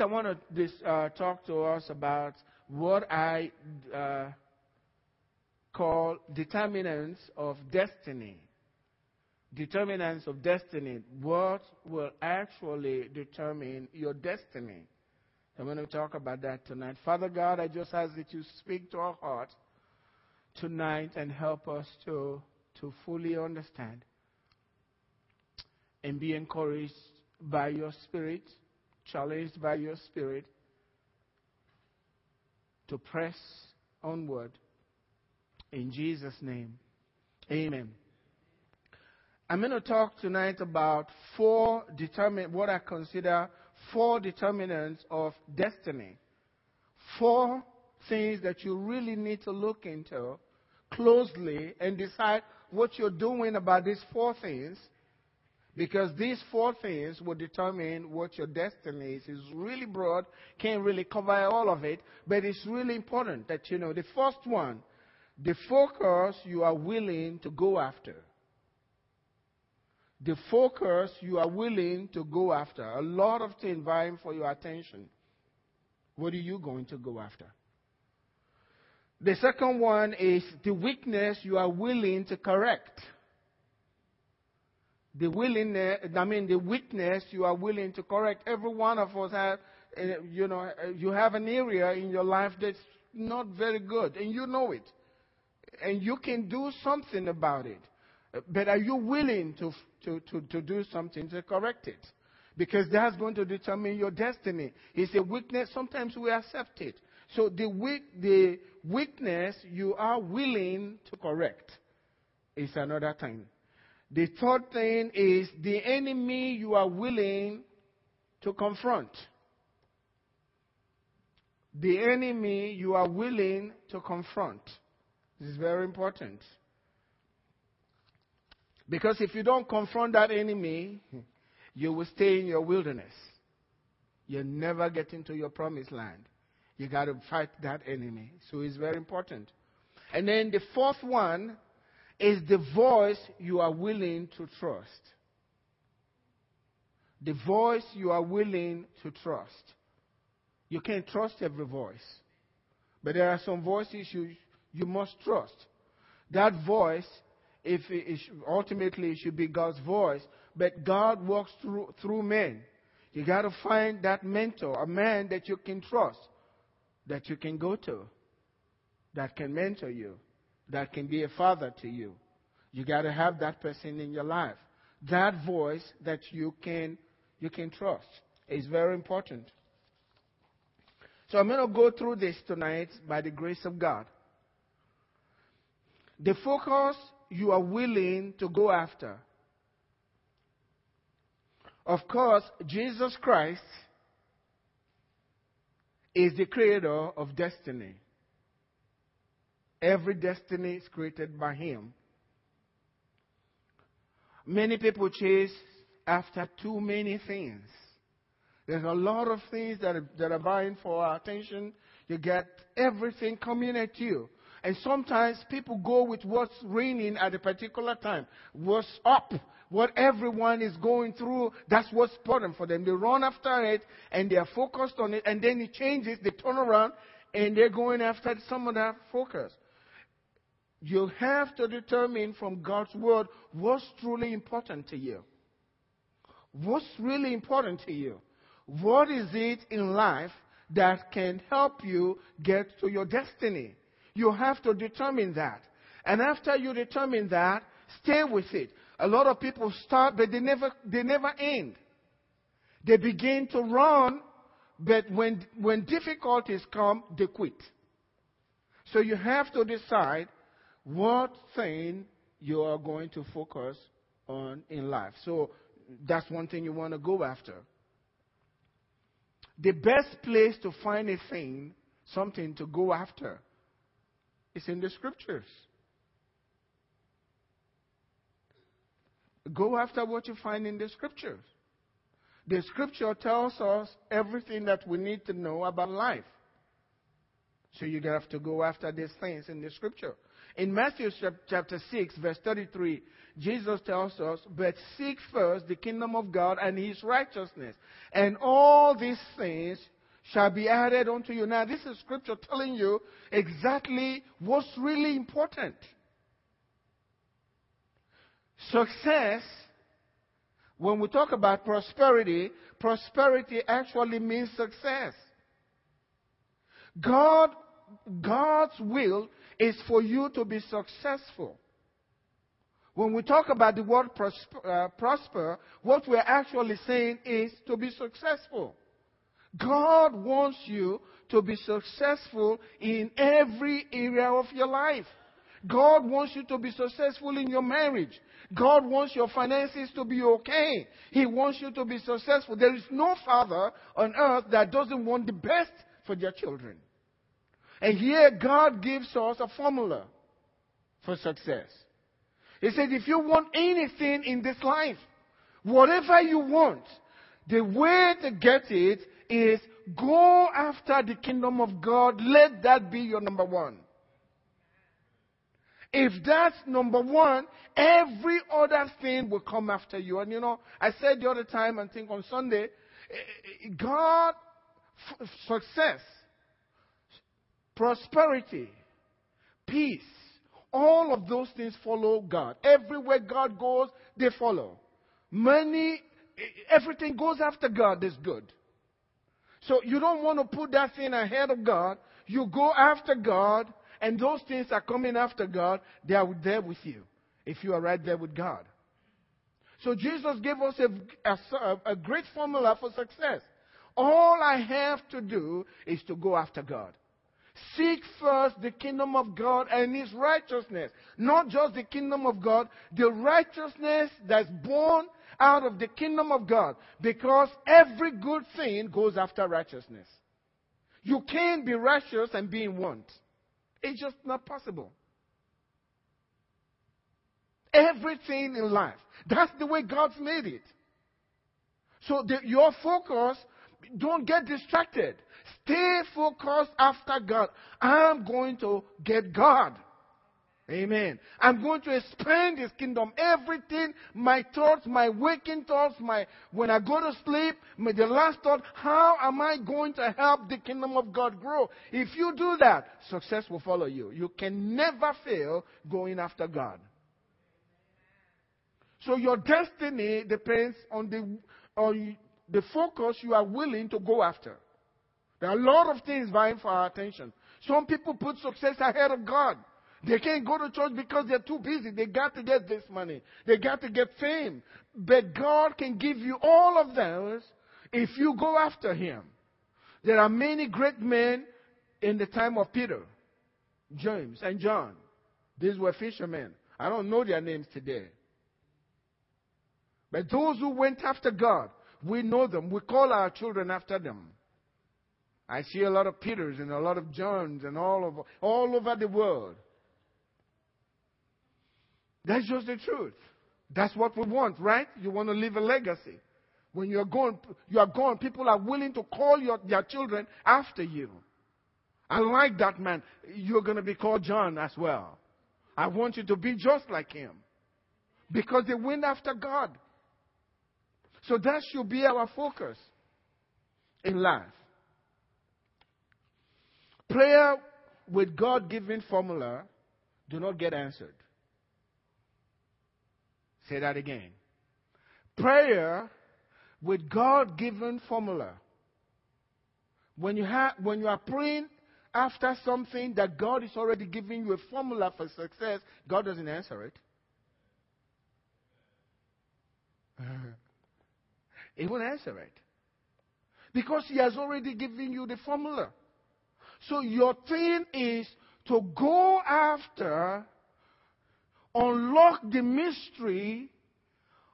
I want to talk to us about what I call determinants of destiny. Determinants of destiny. What will actually determine your destiny? I'm going to talk about that tonight. Father God, I just ask that you speak to our heart tonight and help us to fully understand and be encouraged by your Spirit, challenged by your Spirit, to press onward. In Jesus' name, amen. I'm going to talk tonight about what I consider four determinants of destiny. Four things that you really need to look into closely and decide what you're doing about these four things, because these four things will determine what your destiny is. It's really broad, can't really cover all of it, but it's really important that you know. The first one, the focus you are willing to go after. The focus you are willing to go after. A lot of things vying for your attention. What are you going to go after? The second one is the weakness you are willing to correct. The weakness you are willing to correct. Every one of us has, you have an area in your life that's not very good, and you know it. And you can do something about it. But are you willing to do something to correct it? Because that's going to determine your destiny. It's a weakness. Sometimes we accept it. So the weakness you are willing to correct is another thing. The third thing is the enemy you are willing to confront. The enemy you are willing to confront. This is very important. Because if you don't confront that enemy, you will stay in your wilderness. You'll never get into your promised land. You got to fight that enemy. So it's very important. And then the fourth one is the voice you are willing to trust. The voice you are willing to trust. You can't trust every voice. But there are some voices you must trust. That voice, ultimately, it should be God's voice. But God works through men. You got to find that mentor, a man that you can trust, that you can go to, that can mentor you, that can be a father to you. You got to have that person in your life. That voice that you can trust is very important. So I'm going to go through this tonight by the grace of God. The focus you are willing to go after. Of course, Jesus Christ is the creator of destiny. Every destiny is created by Him. Many people chase after too many things. There's a lot of things that are vying for our attention. You get everything coming at you. And sometimes people go with what's raining at a particular time. What's up, what everyone is going through, that's what's important for them. They run after it, and they are focused on it, and then it changes, they turn around, and they're going after some of that focus. You have to determine from God's Word what's truly important to you. What's really important to you? What is it in life that can help you get to your destiny? You have to determine that. And after you determine that, stay with it. A lot of people start, but they never end. They begin to run, but when difficulties come, they quit. So you have to decide what thing you are going to focus on in life. So that's one thing you want to go after. The best place to find a thing, something to go after, it's in the scriptures. Go after what you find in the scriptures. The scripture tells us everything that we need to know about life. So you have to go after these things in the scripture. In Matthew chapter 6, verse 33, Jesus tells us, "But seek first the kingdom of God and his righteousness, and all these things shall be added unto you." Now, this is scripture telling you exactly what's really important. Success, when we talk about prosperity, prosperity actually means success. God's will is for you to be successful. When we talk about the word prosper, what we're actually saying is to be successful. God wants you to be successful in every area of your life. God wants you to be successful in your marriage. God wants your finances to be okay. He wants you to be successful. There is no father on earth that doesn't want the best for their children. And here God gives us a formula for success. He said, if you want anything in this life, whatever you want, the way to get it is go after the kingdom of God. Let that be your number one. If that's number one, every other thing will come after you. And you know, I said the other time, I think on Sunday, God, success, prosperity, peace, all of those things follow God. Everywhere God goes, they follow. Money, everything goes after God is good. So you don't want to put that thing ahead of God. You go after God, and those things are coming after God. They are there with you, if you are right there with God. So Jesus gave us a great formula for success. All I have to do is to go after God. Seek first the kingdom of God and his righteousness. Not just the kingdom of God, the righteousness that's born out of the kingdom of God. Because every good thing goes after righteousness. You can't be righteous and be in want. It's just not possible. Everything in life. That's the way God's made it. So your focus, don't get distracted. Stay focused after God. I'm going to get God. Amen. I'm going to expand his kingdom. Everything, my thoughts, my waking thoughts, when I go to sleep, the last thought, how am I going to help the kingdom of God grow? If you do that, success will follow you. You can never fail going after God. So your destiny depends on the focus you are willing to go after. There are a lot of things vying for our attention. Some people put success ahead of God. They can't go to church because they're too busy. They got to get this money. They got to get fame. But God can give you all of those if you go after him. There are many great men in the time of Peter, James, and John. These were fishermen. I don't know their names today. But those who went after God, we know them. We call our children after them. I see a lot of Peters and a lot of Johns and all over the world. That's just the truth. That's what we want, right? You want to leave a legacy. When you are gone, people are willing to call their children after you. I like that man. You're going to be called John as well. I want you to be just like him. Because they went after God. So that should be our focus in life. Prayer with God-given formula do not get answered. Say that again. Prayer with God-given formula. When you are praying after something that God is already giving you a formula for success, God doesn't answer it. He won't answer it. Because he has already given you the formula. So your thing is to go after, unlock the mystery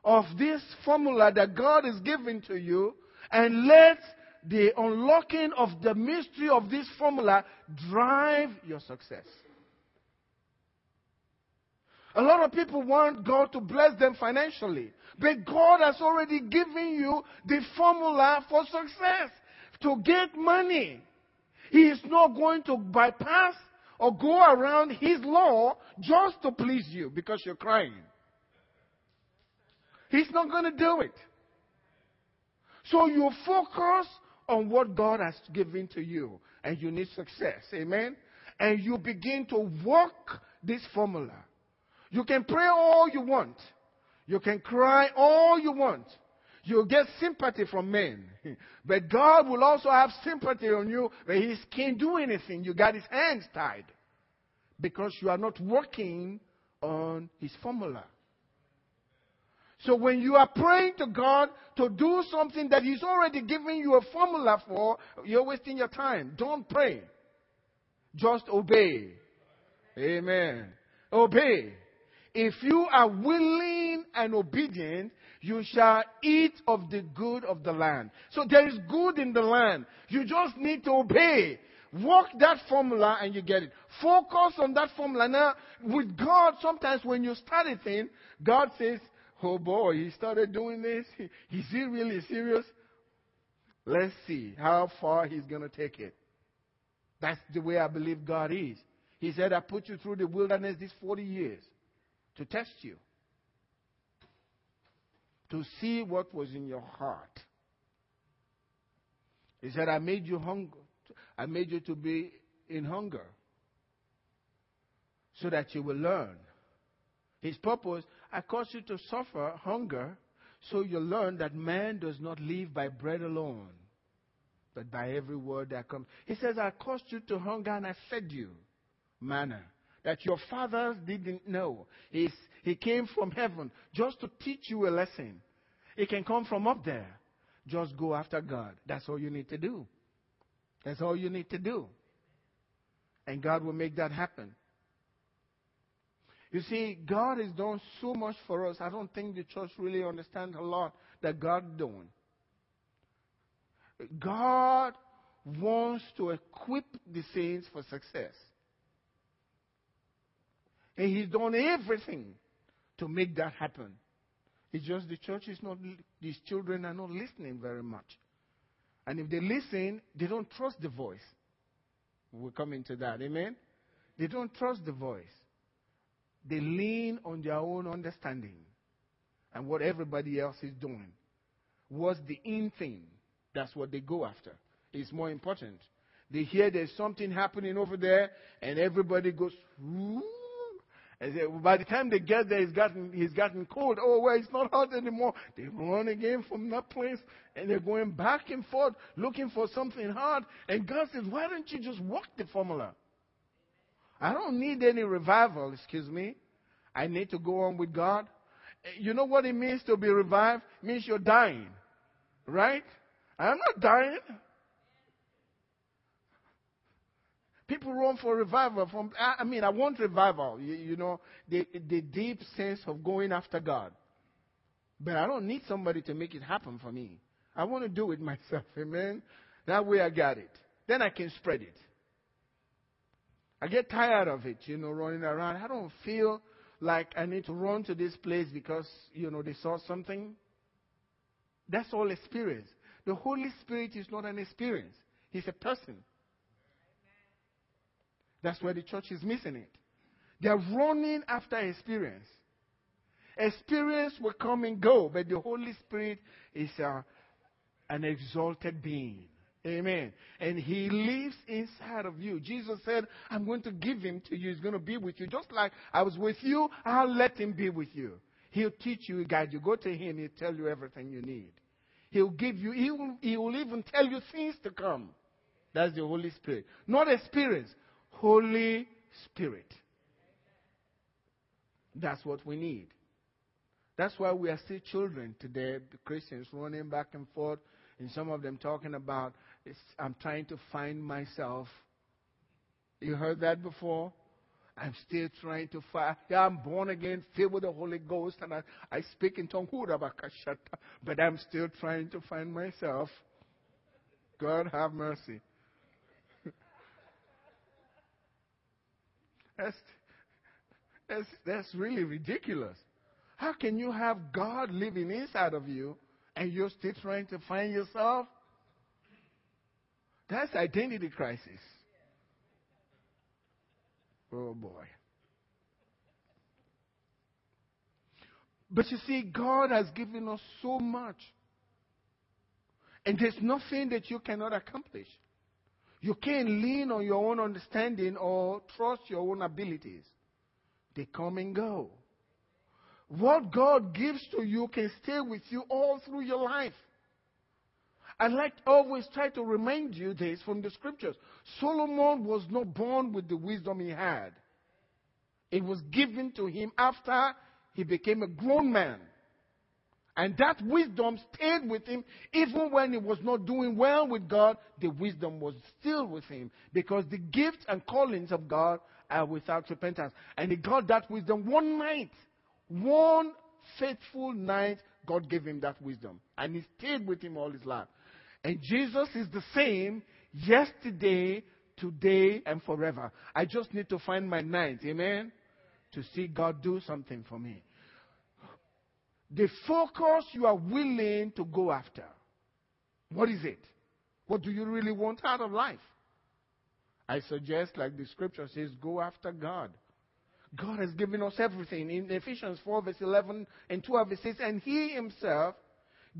of this formula that God is giving to you, and let the unlocking of the mystery of this formula drive your success. A lot of people want God to bless them financially, but God has already given you the formula for success to get money. He is not going to bypass or go around his law just to please you because you're crying. He's not going to do it. So you focus on what God has given to you, and you need success. Amen? And you begin to work this formula. You can pray all you want. You can cry all you want. You'll get sympathy from men. But God will also have sympathy on you, but He can't do anything. You got His hands tied because you are not working on His formula. So when you are praying to God to do something that He's already given you a formula for, you're wasting your time. Don't pray. Just obey. Amen. Obey. If you are willing and obedient, you shall eat of the good of the land. So there is good in the land. You just need to obey. Work that formula and you get it. Focus on that formula. Now, with God, sometimes when you start a thing, God says, oh boy, he started doing this. Is he really serious? Let's see how far he's going to take it. That's the way I believe God is. He said, I put you through the wilderness these 40 years to test you, to see what was in your heart. He said, I made you hunger. I made you to be in hunger so that you will learn. His purpose, I caused you to suffer hunger so you learn that man does not live by bread alone, but by every word that comes. He says, I caused you to hunger and I fed you manna that your fathers didn't know. He came from heaven just to teach you a lesson. It can come from up there. Just go after God. That's all you need to do. That's all you need to do. And God will make that happen. You see, God has done so much for us. I don't think the church really understands a lot that God's doing. God wants to equip the saints for success. And He's done everything to make that happen. It's just the church is not, these children are not listening very much. And if they listen, they don't trust the voice. We'll come into that, amen? They don't trust the voice. They lean on their own understanding and what everybody else is doing. What's the in thing? That's what they go after. It's more important. They hear there's something happening over there, and everybody goes, ooh. And by the time they get there, it's gotten cold. Oh, well, it's not hot anymore. They run again from that place, and they're going back and forth looking for something hard. And God says, why don't you just walk the formula? I don't need any revival, excuse me. I need to go on with God. You know what it means to be revived? It means you're dying, right? I'm not dying. People run for revival. I want revival, you know, the deep sense of going after God. But I don't need somebody to make it happen for me. I want to do it myself, amen? That way I got it. Then I can spread it. I get tired of it, you know, running around. I don't feel like I need to run to this place because, you know, they saw something. That's all experience. The Holy Spirit is not an experience. He's a person. That's where the church is missing it. They're running after experience. Experience will come and go, but the Holy Spirit is an exalted being. Amen. And He lives inside of you. Jesus said, I'm going to give Him to you. He's going to be with you. Just like I was with you, I'll let Him be with you. He'll teach you, He'll guide you. Go to Him, He'll tell you everything you need. He'll give you, He will even tell you things to come. That's the Holy Spirit. Not experience, Holy Spirit. That's what we need. That's why we are still children today, Christians running back and forth, and some of them talking about, I'm trying to find myself. You heard that before? I'm still trying to find. Yeah, I'm born again, filled with the Holy Ghost, and I speak in tongues. But I'm still trying to find myself. God have mercy. That's really ridiculous. How can you have God living inside of you and you're still trying to find yourself? That's identity crisis. Oh, boy. But you see, God has given us so much. And there's nothing that you cannot accomplish. You can't lean on your own understanding or trust your own abilities. They come and go. What God gives to you can stay with you all through your life. I like to always try to remind you this from the scriptures. Solomon was not born with the wisdom he had. It was given to him after he became a grown man. And that wisdom stayed with him even when he was not doing well with God. The wisdom was still with him because the gifts and callings of God are without repentance. And he got that wisdom one night. One faithful night, God gave him that wisdom. And it stayed with him all his life. And Jesus is the same yesterday, today, and forever. I just need to find my night, amen, to see God do something for me. The focus you are willing to go after. What is it? What do you really want out of life? I suggest, like the scripture says, go after God. God has given us everything. In Ephesians 4, verse 11 and 12, it says, and he himself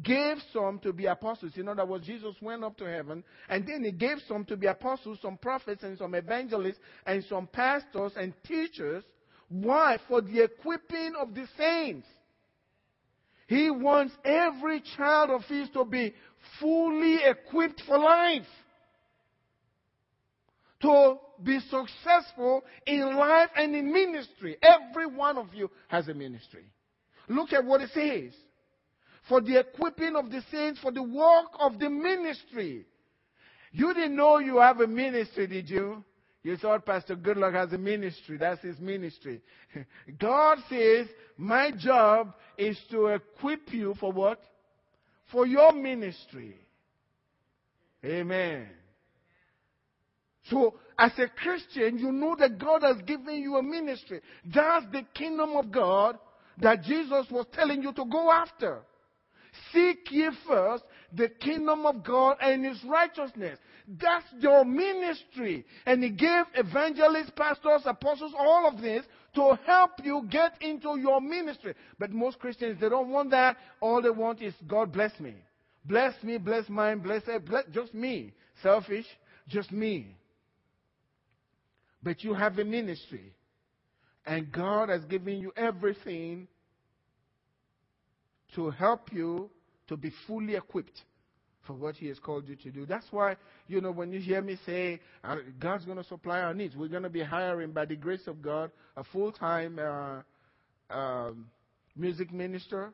gave some to be apostles. In other words, Jesus went up to heaven, and then he gave some to be apostles, some prophets, and some evangelists, and some pastors and teachers. Why? For the equipping of the saints. He wants every child of his to be fully equipped for life. To be successful in life and in ministry. Every one of you has a ministry. Look at what it says. For the equipping of the saints, for the work of the ministry. You didn't know you have a ministry, did you? You thought Pastor Goodluck has a ministry. That's his ministry. God says, my job is to equip you for what? For your ministry. Amen. So, as a Christian, you know that God has given you a ministry. That's the kingdom of God that Jesus was telling you to go after. Seek ye first the kingdom of God and his righteousness. That's your ministry. And he gave evangelists, pastors, apostles, all of this to help you get into your ministry. But most Christians, they don't want that. All they want is, God bless me. Bless me, bless mine, bless just me. Selfish, just me. But you have a ministry. And God has given you everything to help you to be fully equipped for what he has called you to do. That's why, you know, when you hear me say, God's going to supply our needs. We're going to be hiring, by the grace of God, a full-time music minister.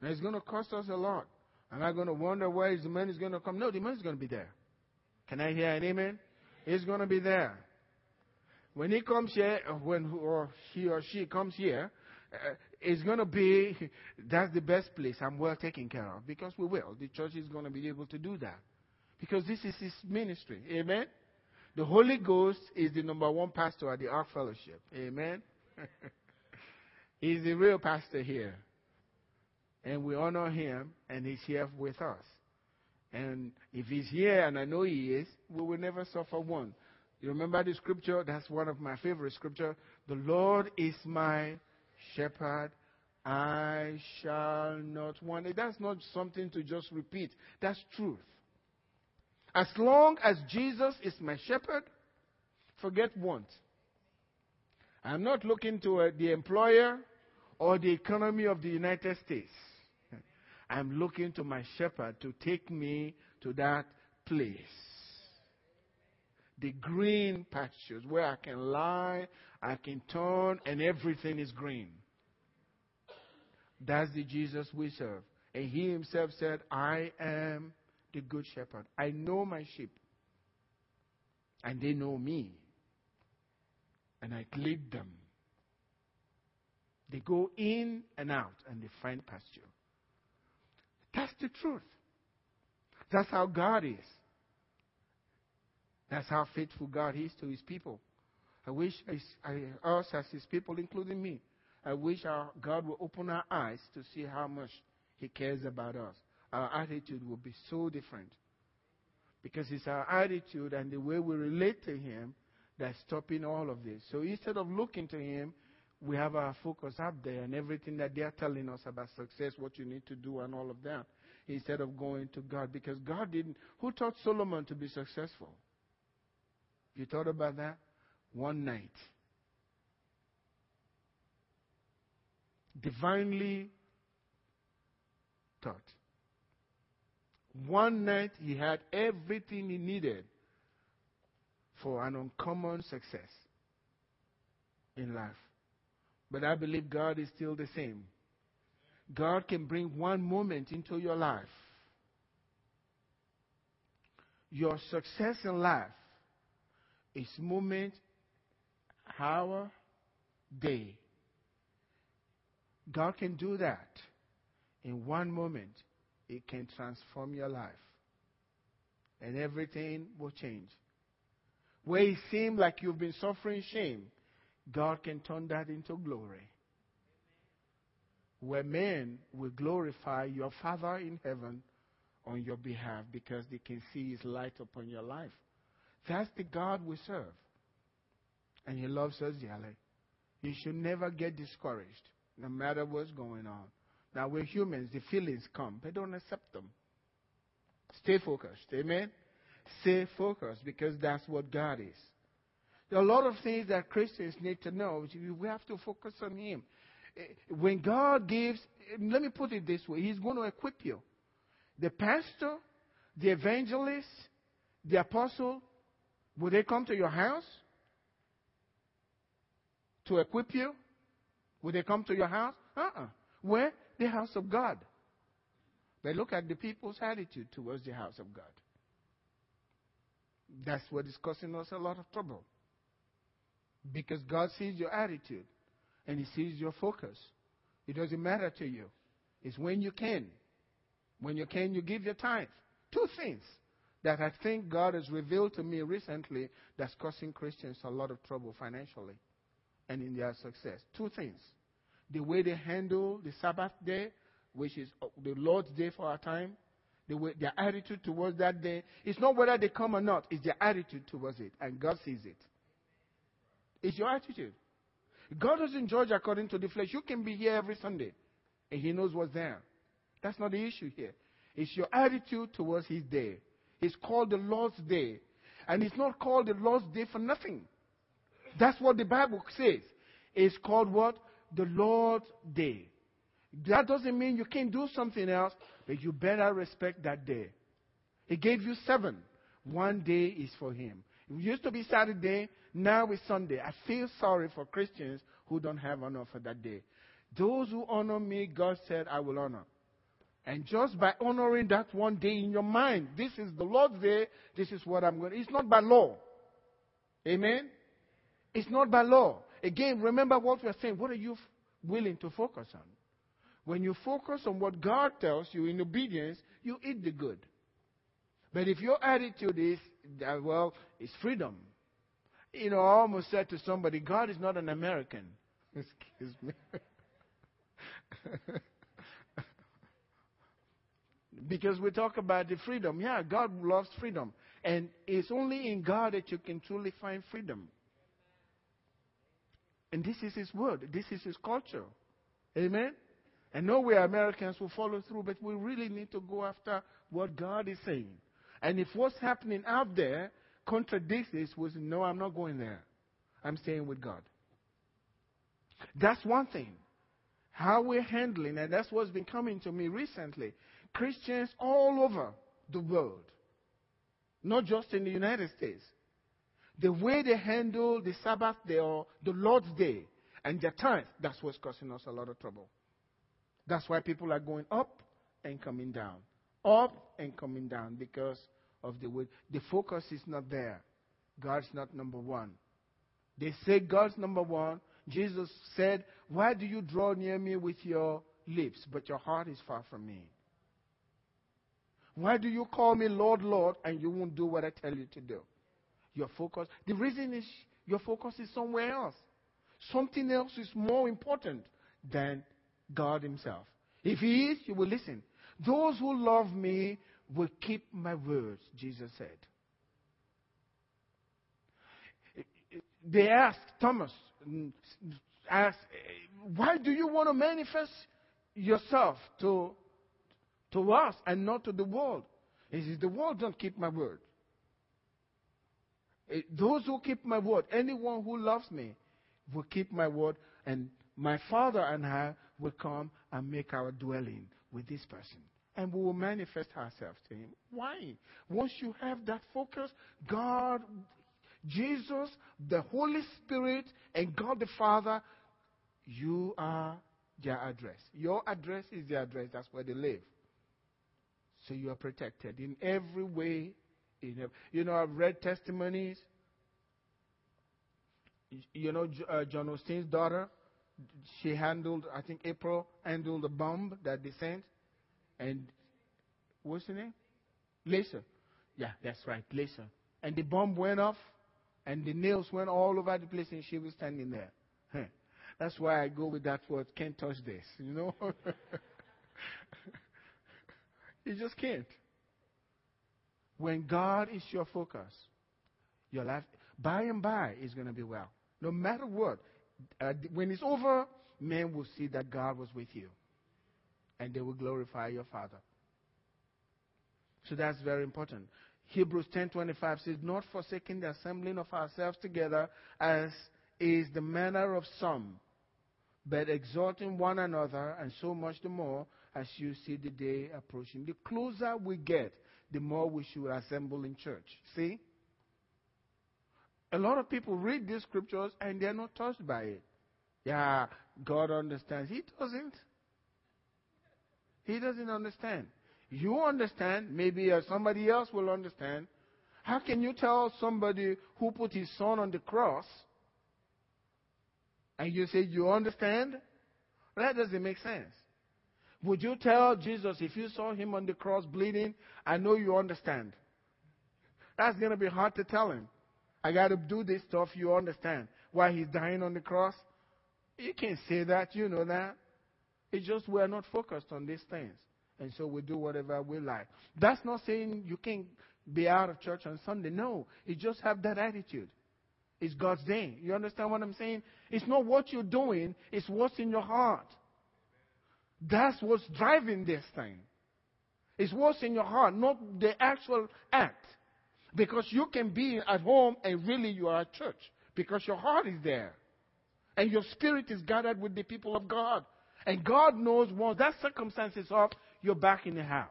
And it's going to cost us a lot. I'm not going to wonder where the money is going to come. No, the money is going to be there. Can I hear an amen? It's going to be there. When he comes here, or he or she comes here, it's going to be, that's the best place. I'm well taken care of. Because we will. The church is going to be able to do that. Because this is his ministry. Amen? The Holy Ghost is the number one pastor at the Ark Fellowship. Amen? He's the real pastor here. And we honor him, and he's here with us. And if he's here, and I know he is, we will never suffer one. You remember the scripture? That's one of my favorite scriptures. The Lord is my shepherd. I shall not want. That's not something to just repeat. That's truth. As long as Jesus is my shepherd, forget want. I'm not looking to the employer or the economy of the United States. I'm looking to my shepherd to take me to that place. The green pastures where I can lie, I can turn, and everything is green. That's the Jesus we serve. And he himself said, I am the good shepherd. I know my sheep. And they know me. And I lead them. They go in and out and they find pasture. That's the truth. That's how God is. That's how faithful God is to his people. I wish us as his people, including me, I wish our God will open our eyes to see how much he cares about us. Our attitude will be so different. Because it's our attitude and the way we relate to him that's stopping all of this. So instead of looking to him, we have our focus up there and everything that they are telling us about success, what you need to do and all of that, instead of going to God. Because God didn't... Who taught Solomon to be successful? You thought about that? One night. Divinely taught. One night he had everything he needed for an uncommon success in life. But I believe God is still the same. God can bring one moment into your life. Your success in life is moment, hour, day. God can do that. In one moment, it can transform your life. And everything will change. Where it seemed like you've been suffering shame, God can turn that into glory. Where men will glorify your Father in heaven on your behalf because they can see His light upon your life. That's the God we serve. And He loves us dearly. You should never get discouraged, no matter what's going on. Now, we're humans. The feelings come. But don't accept them. Stay focused. Amen? Stay focused because that's what God is. There are a lot of things that Christians need to know. We have to focus on Him. When God gives, let me put it this way, He's going to equip you. The pastor, the evangelist, the apostle, will they come to your house to equip you? Will they come to your house? Uh-uh. Where? The house of God. But look at the people's attitude towards the house of God. That's what is causing us a lot of trouble. Because God sees your attitude and He sees your focus. It doesn't matter to you. It's when you can. When you can, you give your tithe. Two things that I think God has revealed to me recently that's causing Christians a lot of trouble financially and in their success. Two things. The way they handle the Sabbath day, which is the Lord's day for our time, the way, their attitude towards that day. It's not whether they come or not. It's their attitude towards it. And God sees it. It's your attitude. God doesn't judge according to the flesh. You can be here every Sunday, and He knows what's there. That's not the issue here. It's your attitude towards His day. It's called the Lord's day. And it's not called the Lord's day for nothing. That's what the Bible says. It's called what? The Lord's day. That doesn't mean you can't do something else, but you better respect that day. He gave you 7. One day is for Him. It used to be Saturday, now it's Sunday. I feel sorry for Christians who don't have honor for that day. Those who honor me, God said, I will honor. And just by honoring that one day in your mind, this is the Lord's day, this is what I'm going to... It's not by law. Amen? It's not by law. Again, remember what we're saying. What are you willing to focus on? When you focus on what God tells you in obedience, you eat the good. But if your attitude is, well, it's freedom. You know, I almost said to somebody, God is not an American. Excuse me. Because we talk about the freedom. Yeah, God loves freedom. And it's only in God that you can truly find freedom. And this is His word. This is His culture. Amen? And no way Americans will follow through, but we really need to go after what God is saying. And if what's happening out there contradicts this, we say, no, I'm not going there. I'm staying with God. That's one thing. How we're handling, and that's what's been coming to me recently. Christians all over the world, not just in the United States, the way they handle the Sabbath day or the Lord's day and their tithe, that's what's causing us a lot of trouble. That's why people are going up and coming down, up and coming down because of the way. The focus is not there. God's not number one. They say God's number one. Jesus said, why do you draw near me with your lips, but your heart is far from me? Why do you call me Lord, Lord, and you won't do what I tell you to do? Your focus, the reason is your focus is somewhere else. Something else is more important than God Himself. If He is, you will listen. Those who love me will keep my words, Jesus said. they asked Thomas, why do you want to manifest yourself to us and not to the world? He says, the world don't keep my word. Those who keep my word, anyone who loves me will keep my word, and my Father and I will come and make our dwelling with this person. And we will manifest ourselves to him. Why? Once you have that focus, God, Jesus, the Holy Spirit, and God the Father, you are their address. Your address is their address. That's where they live. So you are protected in every way. You know, I've read testimonies. You know, John Osteen's daughter, she handled, I think April handled the bomb that they sent. And what's her name? Lisa. Yeah, that's right, Lisa. And the bomb went off, and the nails went all over the place, and she was standing there. Huh. That's why I go with that word, can't touch this, you know? You just can't. When God is your focus, your life, by and by, is going to be well. No matter what, when it's over, men will see that God was with you. And they will glorify your Father. So that's very important. Hebrews 10:25 says, not forsaking the assembling of ourselves together, as is the manner of some, but exhorting one another, and so much the more as you see the day approaching. The closer we get, the more we should assemble in church. See? A lot of people read these scriptures and they're not touched by it. Yeah, God understands. He doesn't. He doesn't understand. You understand. Maybe somebody else will understand. How can you tell somebody who put his son on the cross and you say, you understand? That doesn't make sense. Would you tell Jesus, if you saw him on the cross bleeding, I know you understand? That's going to be hard to tell him. I got to do this stuff, you understand, why he's dying on the cross. You can't say that. You know that. It's just we're not focused on these things. And so we do whatever we like. That's not saying you can't be out of church on Sunday. No, you just have that attitude. It's God's day. You understand what I'm saying? It's not what you're doing. It's what's in your heart. That's what's driving this thing. It's what's in your heart, not the actual act. Because you can be at home and really you are at church. Because your heart is there. And your spirit is gathered with the people of God. And God knows once that circumstance is off, you're back in the house.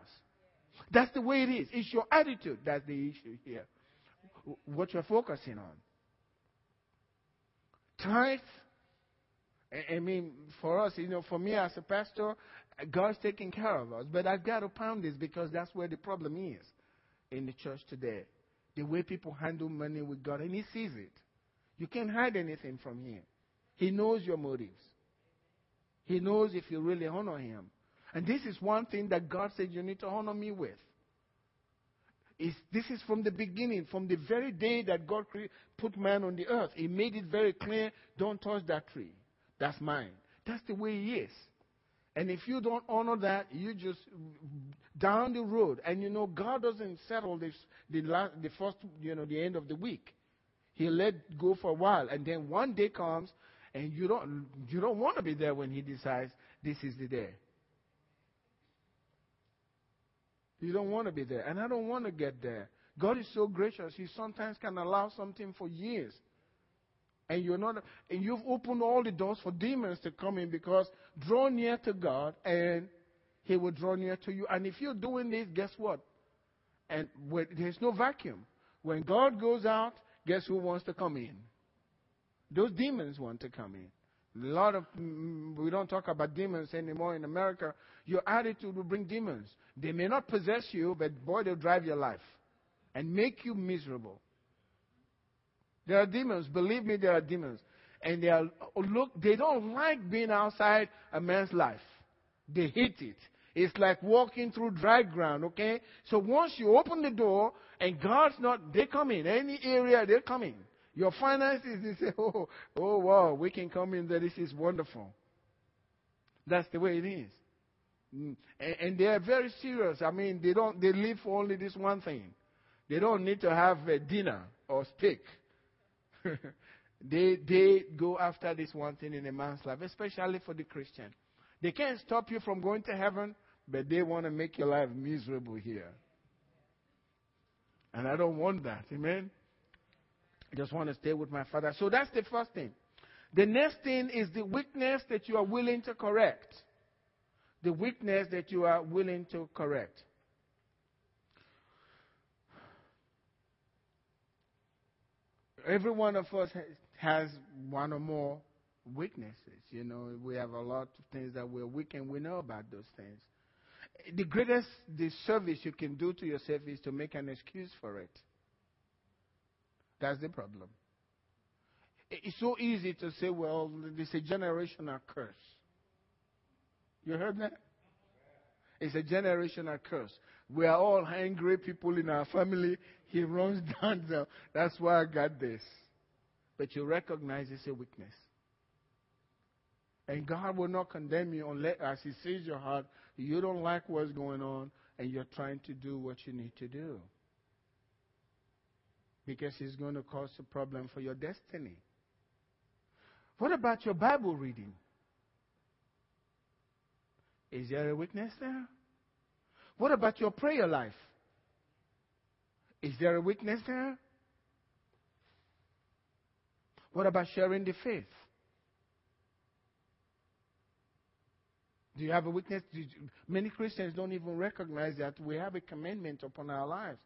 That's the way it is. It's your attitude that's the issue here. What you're focusing on. Tithe. I mean, for us, you know, for me as a pastor, God's taking care of us. But I've got to pound this because that's where the problem is in the church today. The way people handle money with God. And He sees it. You can't hide anything from Him. He knows your motives. He knows if you really honor Him. And this is one thing that God said you need to honor me with. This is from the beginning, from the very day that God put man on the earth. He made it very clear, don't touch that tree. That's mine. That's the way He is. And if you don't honor that, you just down the road. And you know, God doesn't settle this, the end of the week. He let go for a while. And then one day comes. And you don't want to be there when He decides this is the day. You don't want to be there. And I don't want to get there. God is so gracious. He sometimes can allow something for years. And you've opened all the doors for demons to come in, because draw near to God and He will draw near to you. And if you're doing this, guess what? And there's no vacuum. When God goes out, guess who wants to come in? Those demons want to come in. We don't talk about demons anymore in America. Your attitude will bring demons. They may not possess you, but boy, they'll drive your life and make you miserable. There are demons. Believe me, there are demons. And they don't like being outside a man's life. They hate it. It's like walking through dry ground, okay? So once you open the door and God's not, they come in. Any area, they come in. Your finances, they say, oh, wow, we can come in there. This is wonderful. That's the way it is. And they are very serious. I mean, they live for only this one thing. They don't need to have a dinner or steak. They go after this one thing in a man's life, especially for the Christian. They can't stop you from going to heaven, but they want to make your life miserable here. And I don't want that. Amen? I just want to stay with my Father. So that's the first thing. The next thing is the weakness that you are willing to correct. The weakness that you are willing to correct. Every one of us has one or more weaknesses. You know, we have a lot of things that we're weak and we know about those things. The greatest disservice you can do to yourself is to make an excuse for it. That's the problem. It's so easy to say, well, it's a generational curse. You heard that? It's a generational curse. We are all angry people in our family. He runs down there. That's why I got this. But you recognize it's a weakness. And God will not condemn you unless, as He sees your heart, you don't like what's going on and you're trying to do what you need to do. Because it's going to cause a problem for your destiny. What about your Bible reading? Is there a weakness there? What about your prayer life? Is there a weakness there? What about sharing the faith? Do you have a weakness? Many Christians don't even recognize that we have a commandment upon our lives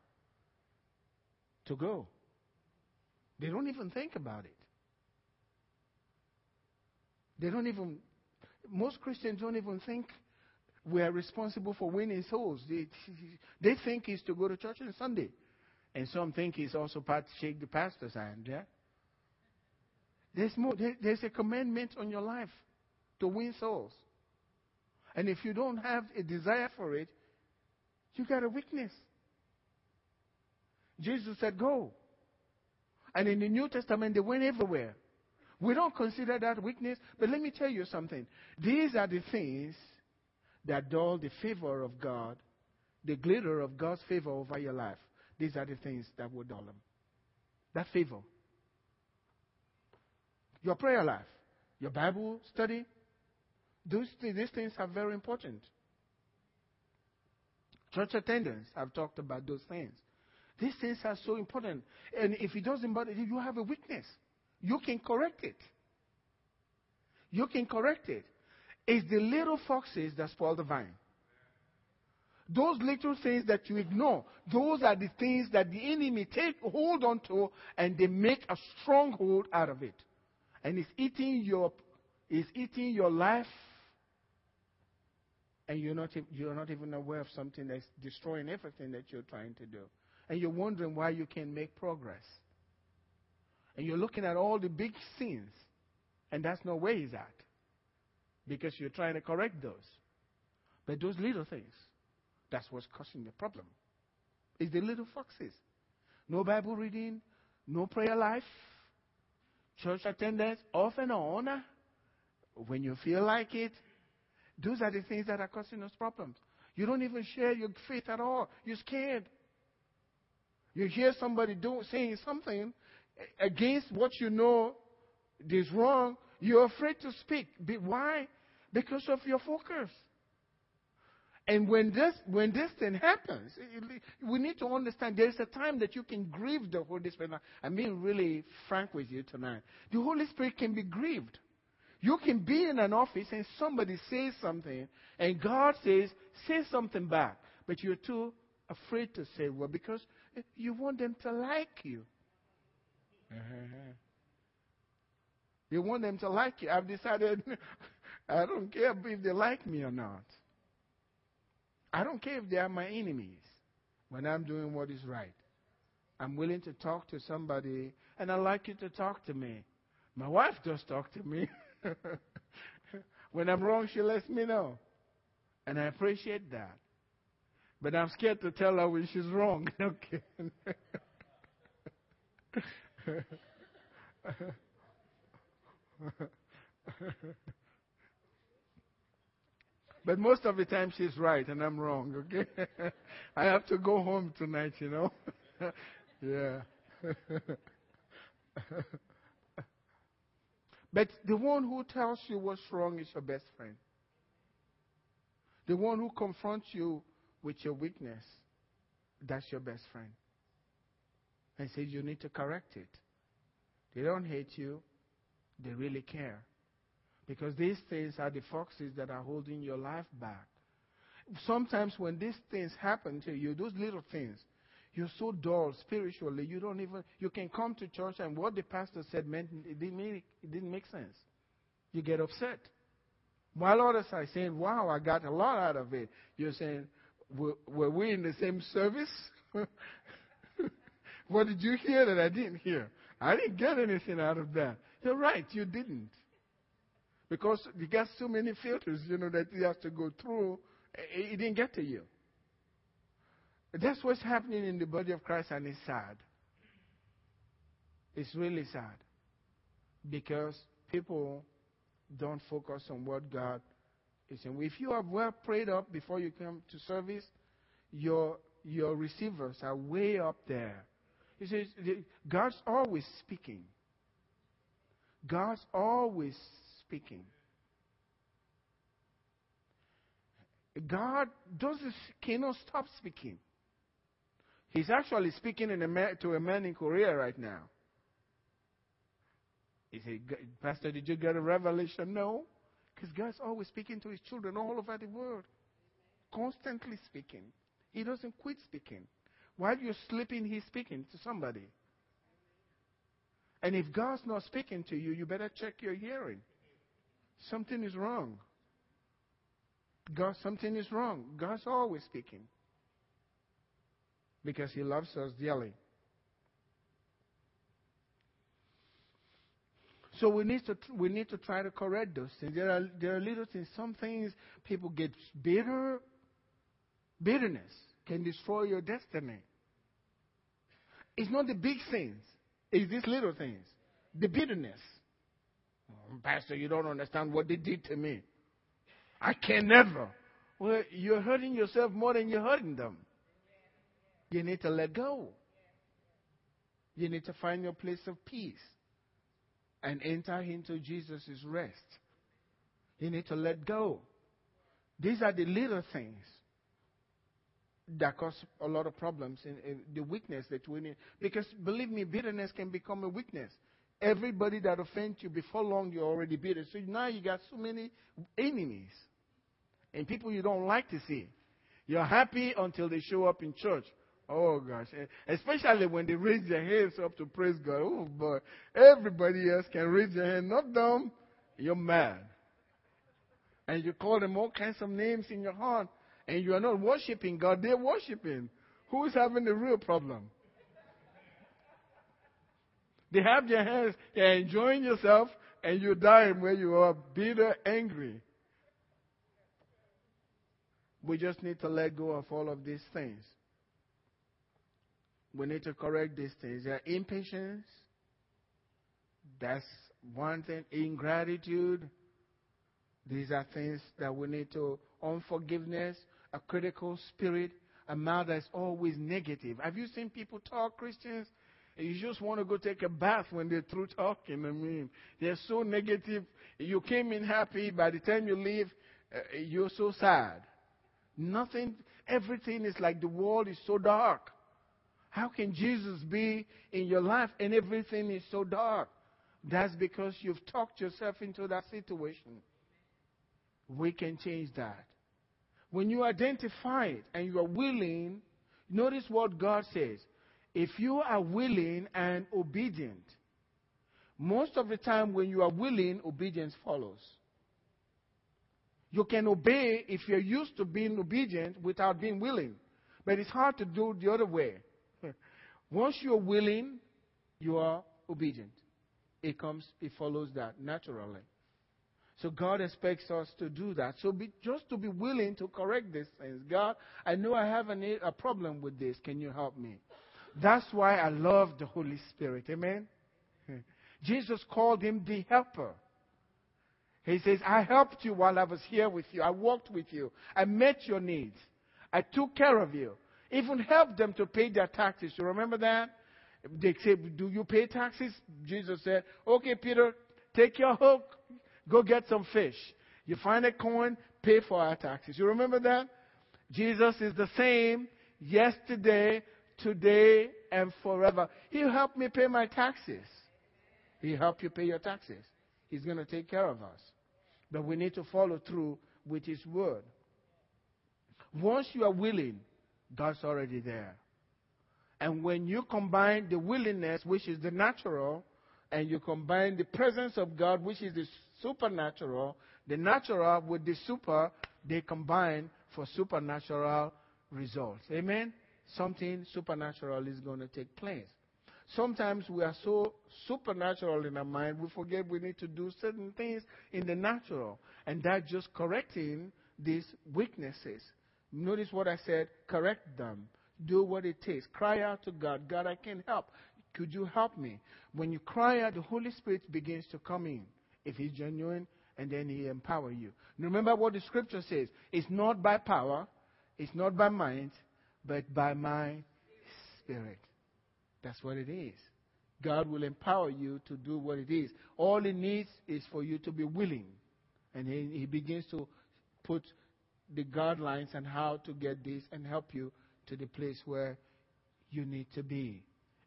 to go. They don't even think about it. Most Christians don't even think we are responsible for winning souls. They think it's to go to church on Sunday. And some think it's also part to shake the pastor's hand. Yeah? There's a commandment on your life to win souls. And if you don't have a desire for it, you got a weakness. Jesus said, go. And in the New Testament, they went everywhere. We don't consider that weakness. But let me tell you something. These are the things that dull the favor of God, the glitter of God's favor over your life. These are the things that will dull them. That favor. Your prayer life, your Bible study, these things are very important. Church attendance, I've talked about those things. These things are so important. And if it doesn't bother you, you have a weakness. You can correct it. It's the little foxes that spoil the vine. Those little things that you ignore, those are the things that the enemy take hold on to and they make a stronghold out of it. And it's eating your life, and you're not even aware of something that's destroying everything that you're trying to do. And you're wondering why you can't make progress. And you're looking at all the big sins, and that's not where He's at. Because you're trying to correct those. But those little things, that's what's causing the problem. It's the little foxes. No Bible reading, no prayer life, church attendance, off and on. When you feel like it, those are the things that are causing us problems. You don't even share your faith at all. You're scared. You hear somebody saying something against what you know is wrong. You're afraid to speak. Why? Because of your focus. And when this thing happens, we need to understand there is a time that you can grieve the Holy Spirit. I'm being really frank with you tonight. The Holy Spirit can be grieved. You can be in an office and somebody says something, and God says, say something back. But you're too afraid to say, well, because you want them to like you. You want them to like you. I've decided I don't care if they like me or not. I don't care if they are my enemies when I'm doing what is right. I'm willing to talk to somebody, and I like you to talk to me. My wife does talk to me. When I'm wrong, she lets me know. And I appreciate that. But I'm scared to tell her when she's wrong. Okay. But most of the time she's right and I'm wrong, okay? I have to go home tonight, you know. Yeah. But the one who tells you what's wrong is your best friend. The one who confronts you with your weakness, that's your best friend. And says you need to correct it. They don't hate you. They really care. Because these things are the foxes that are holding your life back. Sometimes when these things happen to you, those little things, you're so dull spiritually, you can come to church and what the pastor said meant it didn't make sense. You get upset. While others are saying, wow, I got a lot out of it. You're saying, were we in the same service? What did you hear that I didn't hear? I didn't get anything out of that. You're right, you didn't. Because you got so many filters, that you have to go through. It didn't get to you. That's what's happening in the body of Christ, and it's sad. It's really sad. Because people don't focus on what God is saying. If you have well prayed up before you come to service, your receivers are way up there. He says, God's always speaking. God's always speaking. God cannot stop speaking. He's actually speaking to a man in Korea right now. He said, Pastor, did you get a revelation? No. Because God's always speaking to his children all over the world. Constantly speaking. He doesn't quit speaking. While you're sleeping, he's speaking to somebody. And if God's not speaking to you, you better check your hearing. Something is wrong. God, something is wrong. God's always speaking. Because he loves us dearly. So we need to try to correct those things. There are little things. Some things people get bitter. Bitterness can destroy your destiny. It's not the big things. It's these little things. The bitterness. Oh, Pastor, you don't understand what they did to me. I can never. Well, you're hurting yourself more than you're hurting them. You need to let go. You need to find your place of peace and enter into Jesus' rest. You need to let go. These are the little things that cause a lot of problems in the weakness that we need. Because believe me, bitterness can become a weakness. Everybody that offends you, before long, you're already bitter. So now you got so many enemies and people you don't like to see. You're happy until they show up in church. Oh, gosh. Especially when they raise their hands up to praise God. Oh, boy. Everybody else can raise their hand. Not them. You're mad. And you call them all kinds of names in your heart. And you are not worshiping God. They're worshiping. Who's having the real problem? They have their hands, you're enjoying yourself, and you're dying where you are bitter, angry. We just need to let go of all of these things. We need to correct these things. There are impatience. That's one thing. Ingratitude. These are things that we need to. Unforgiveness. A critical spirit. A mouth that's always negative. Have you seen people talk, Christians? You just want to go take a bath when they're through talking. I mean, they're so negative. You came in happy. By the time you leave, you're so sad. Nothing, everything is like the world is so dark. How can Jesus be in your life and everything is so dark? That's because you've talked yourself into that situation. We can change that. When you identify it and you are willing, notice what God says. If you are willing and obedient, most of the time when you are willing, obedience follows. You can obey if you're used to being obedient without being willing. But it's hard to do the other way. Once you're willing, you are obedient. It follows that naturally. So God expects us to do that. So just to be willing to correct these things. God, I know I have a problem with this. Can you help me? That's why I love the Holy Spirit. Amen? Jesus called him the helper. He says, I helped you while I was here with you. I walked with you. I met your needs. I took care of you. Even helped them to pay their taxes. You remember that? They said, do you pay taxes? Jesus said, okay, Peter, Take your hook, go get some fish. You find a coin, pay for our taxes. You remember that? Jesus is the same yesterday, today, and forever. He'll help me pay my taxes. He'll help you pay your taxes. He's going to take care of us. But we need to follow through with His word. Once you are willing, God's already there. And when you combine the willingness, which is the natural, and you combine the presence of God, which is the supernatural, the natural with the super, they combine for supernatural results. Amen? Something supernatural is going to take place. Sometimes we are so supernatural in our mind, we forget we need to do certain things in the natural. And that's just correcting these weaknesses. Notice what I said, correct them. Do what it takes. Cry out to God. God, I can't help. Could you help me? When you cry out, the Holy Spirit begins to come in, if He's genuine, and then He empowers you. Remember what the Scripture says. It's not by power, it's not by might, but by my Spirit. That's what it is. God will empower you to do what it is. All He needs is for you to be willing. And He begins to put the guidelines on how to get this and help you to the place where you need to be.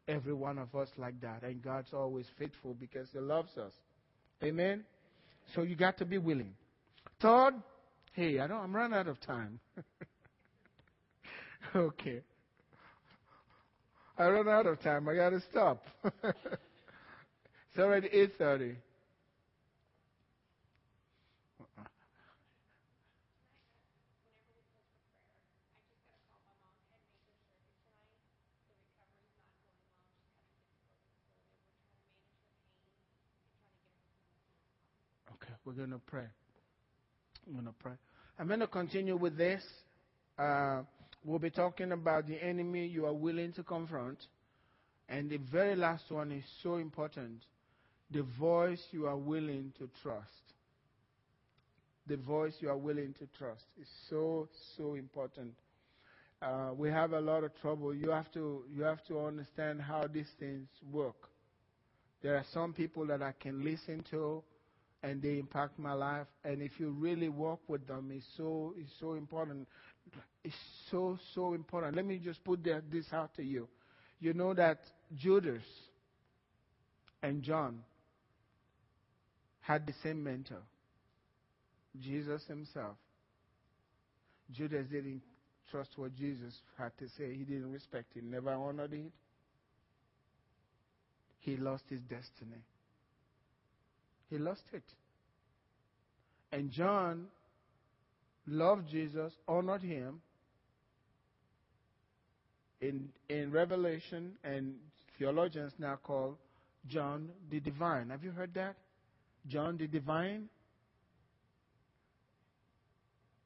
Every one of us like that. And God's always faithful because He loves us. Amen? So you got to be willing. Third, hey, I'm running out of time. Okay. I run out of time. I got to stop. It's already 8:30. We're going to pray. I'm going to pray. I'm going to continue with this. We'll be talking about the enemy you are willing to confront. And the very last one is so important. The voice you are willing to trust. The voice you are willing to trust is so, so important. We have a lot of trouble. You have to understand how these things work. There are some people that I can listen to, and they impact my life. And if you really walk with them, it's so important. It's so, so important. Let me just put this out to you. You know that Judas and John had the same mentor, Jesus Himself. Judas didn't trust what Jesus had to say. He didn't respect it, never honored it. He lost his destiny. He lost it. And John loved Jesus, honored Him. In Revelation, and theologians now call John the Divine. Have you heard that? John the Divine?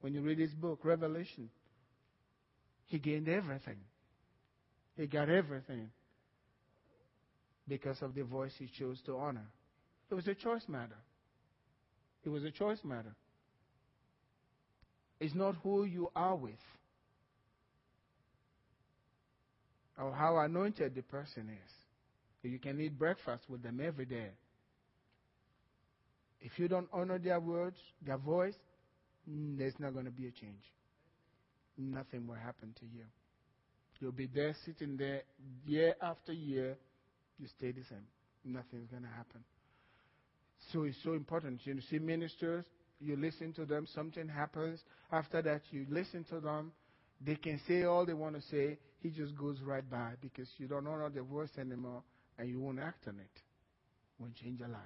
When you read his book, Revelation, he gained everything. He got everything because of the voice he chose to honor. It was a choice matter. It was a choice matter. It's not who you are with or how anointed the person is. You can eat breakfast with them every day. If you don't honor their words, their voice, there's not going to be a change. Nothing will happen to you. You'll be there, sitting there, year after year. You stay the same. Nothing's going to happen. So it's so important. You see ministers, you listen to them, something happens. After that, you listen to them. They can say all they want to say. He just goes right by because you don't honor the voice anymore and you won't act on it. It won't change your life.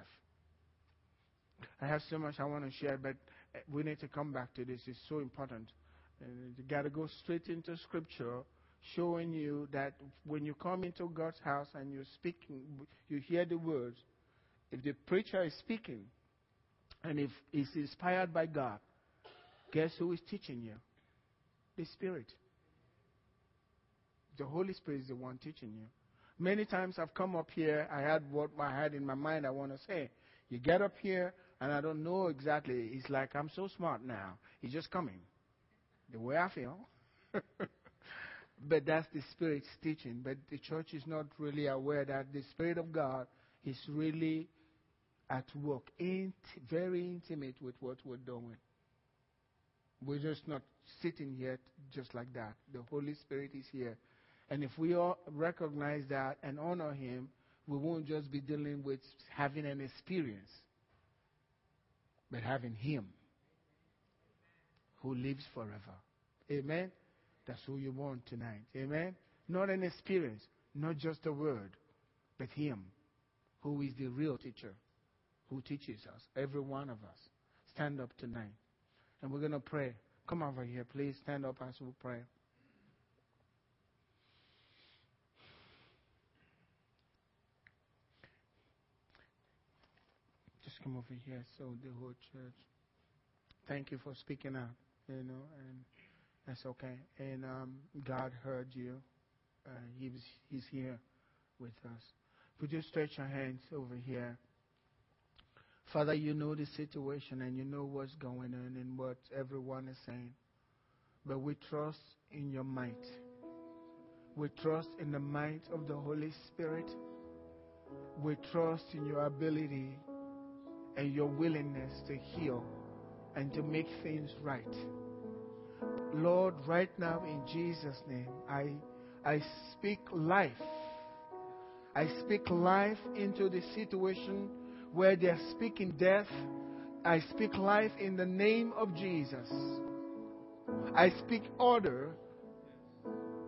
I have so much I want to share, but we need to come back to this. It's so important. You got to go straight into Scripture, showing you that when you come into God's house and you're speaking, you hear the words. If the preacher is speaking, and if he's inspired by God, guess who is teaching you? The Spirit. The Holy Spirit is the one teaching you. Many times I've come up here, I had what I had in my mind I want to say. You get up here, and I don't know exactly. It's like, I'm so smart now. It's just coming. The way I feel. But that's the Spirit's teaching. But the church is not really aware that the Spirit of God is really at work, very intimate with what we're doing. We're just not sitting here just like that. The Holy Spirit is here. And if we all recognize that and honor Him, we won't just be dealing with having an experience, but having Him who lives forever. Amen? That's who you want tonight. Amen? Not an experience, not just a word, but Him who is the real teacher, who teaches us, every one of us. Stand up tonight. And we're going to pray. Come over here, please. Stand up as we pray. Just come over here, so the whole church. Thank you for speaking out. You know, and that's okay. And God heard you. He's here with us. Would you stretch your hands over here? Father, you know the situation and you know what's going on and what everyone is saying. But we trust in your might. We trust in the might of the Holy Spirit. We trust in your ability and your willingness to heal and to make things right. Lord, right now in Jesus' name, I speak life. I speak life into the situation where they are speaking death. I speak life in the name of Jesus. I speak order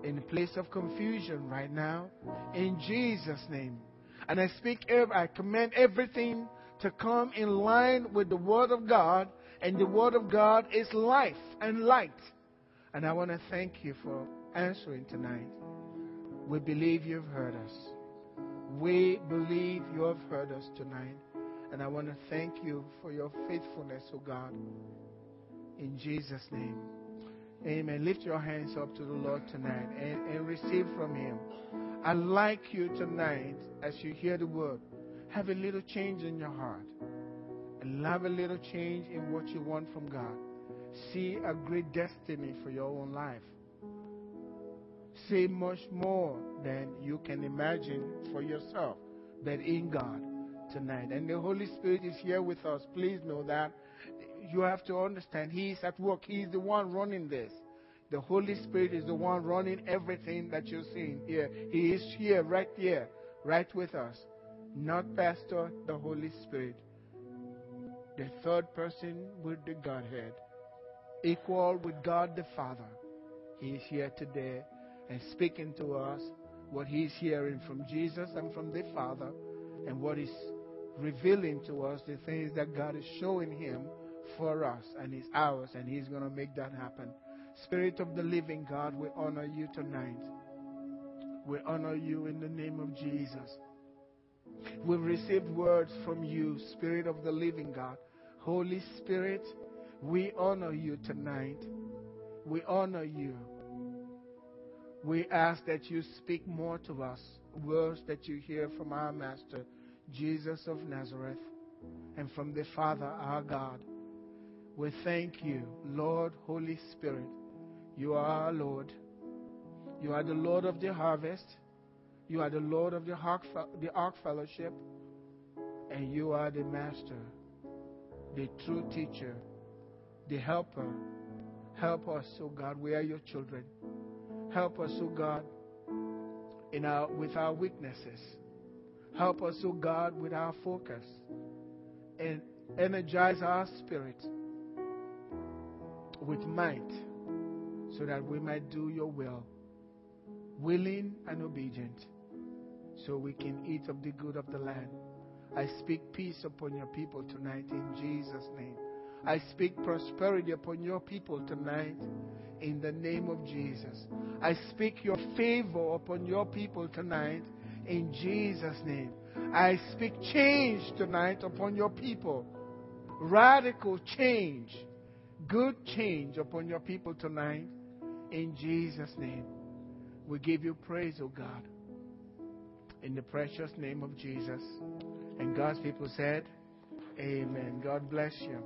in the place of confusion right now, in Jesus' name. And I command everything to come in line with the Word of God, and the Word of God is life and light. And I want to thank you for answering tonight. We believe you've heard us. We believe you have heard us tonight. And I want to thank you for your faithfulness, oh God. In Jesus' name. Amen. Lift your hands up to the Lord tonight and receive from Him. I'd like you tonight, as you hear the word, have a little change in your heart. And have a little change in what you want from God. See a great destiny for your own life. See much more than you can imagine for yourself, but in God tonight. And the Holy Spirit is here with us. Please know that. You have to understand, He is at work. He is the one running this. The Holy Spirit is the one running everything that you're seeing here. He is here, right with us. Not Pastor, the Holy Spirit. The third person with the Godhead, equal with God the Father. He is here today and speaking to us what He is hearing from Jesus and from the Father, and what is revealing to us the things that God is showing Him for us, and it's ours, and He's going to make that happen. Spirit of the living God, we honor you tonight. We honor you in the name of Jesus. We've received words from you, Spirit of the living God. Holy Spirit, we honor you tonight. We honor you. We ask that you speak more to us, words that you hear from our Master, Jesus of Nazareth, and from the Father, our God. We thank you, Lord, Holy Spirit. You are our Lord. You are the Lord of the harvest. You are the Lord of the Ark Fellowship. And you are the Master, the true teacher, the helper. Help us, O God. We are your children. Help us, O God, with our weaknesses. Help us, O God, with our focus. And energize our spirit with might so that we might do your will, willing and obedient, so we can eat of the good of the land. I speak peace upon your people tonight in Jesus' name. I speak prosperity upon your people tonight in the name of Jesus. I speak your favor upon your people tonight in Jesus' name. I speak change tonight upon your people. Radical change. Good change upon your people tonight in Jesus' name. We give you praise, O God, in the precious name of Jesus. And God's people said, Amen. God bless you.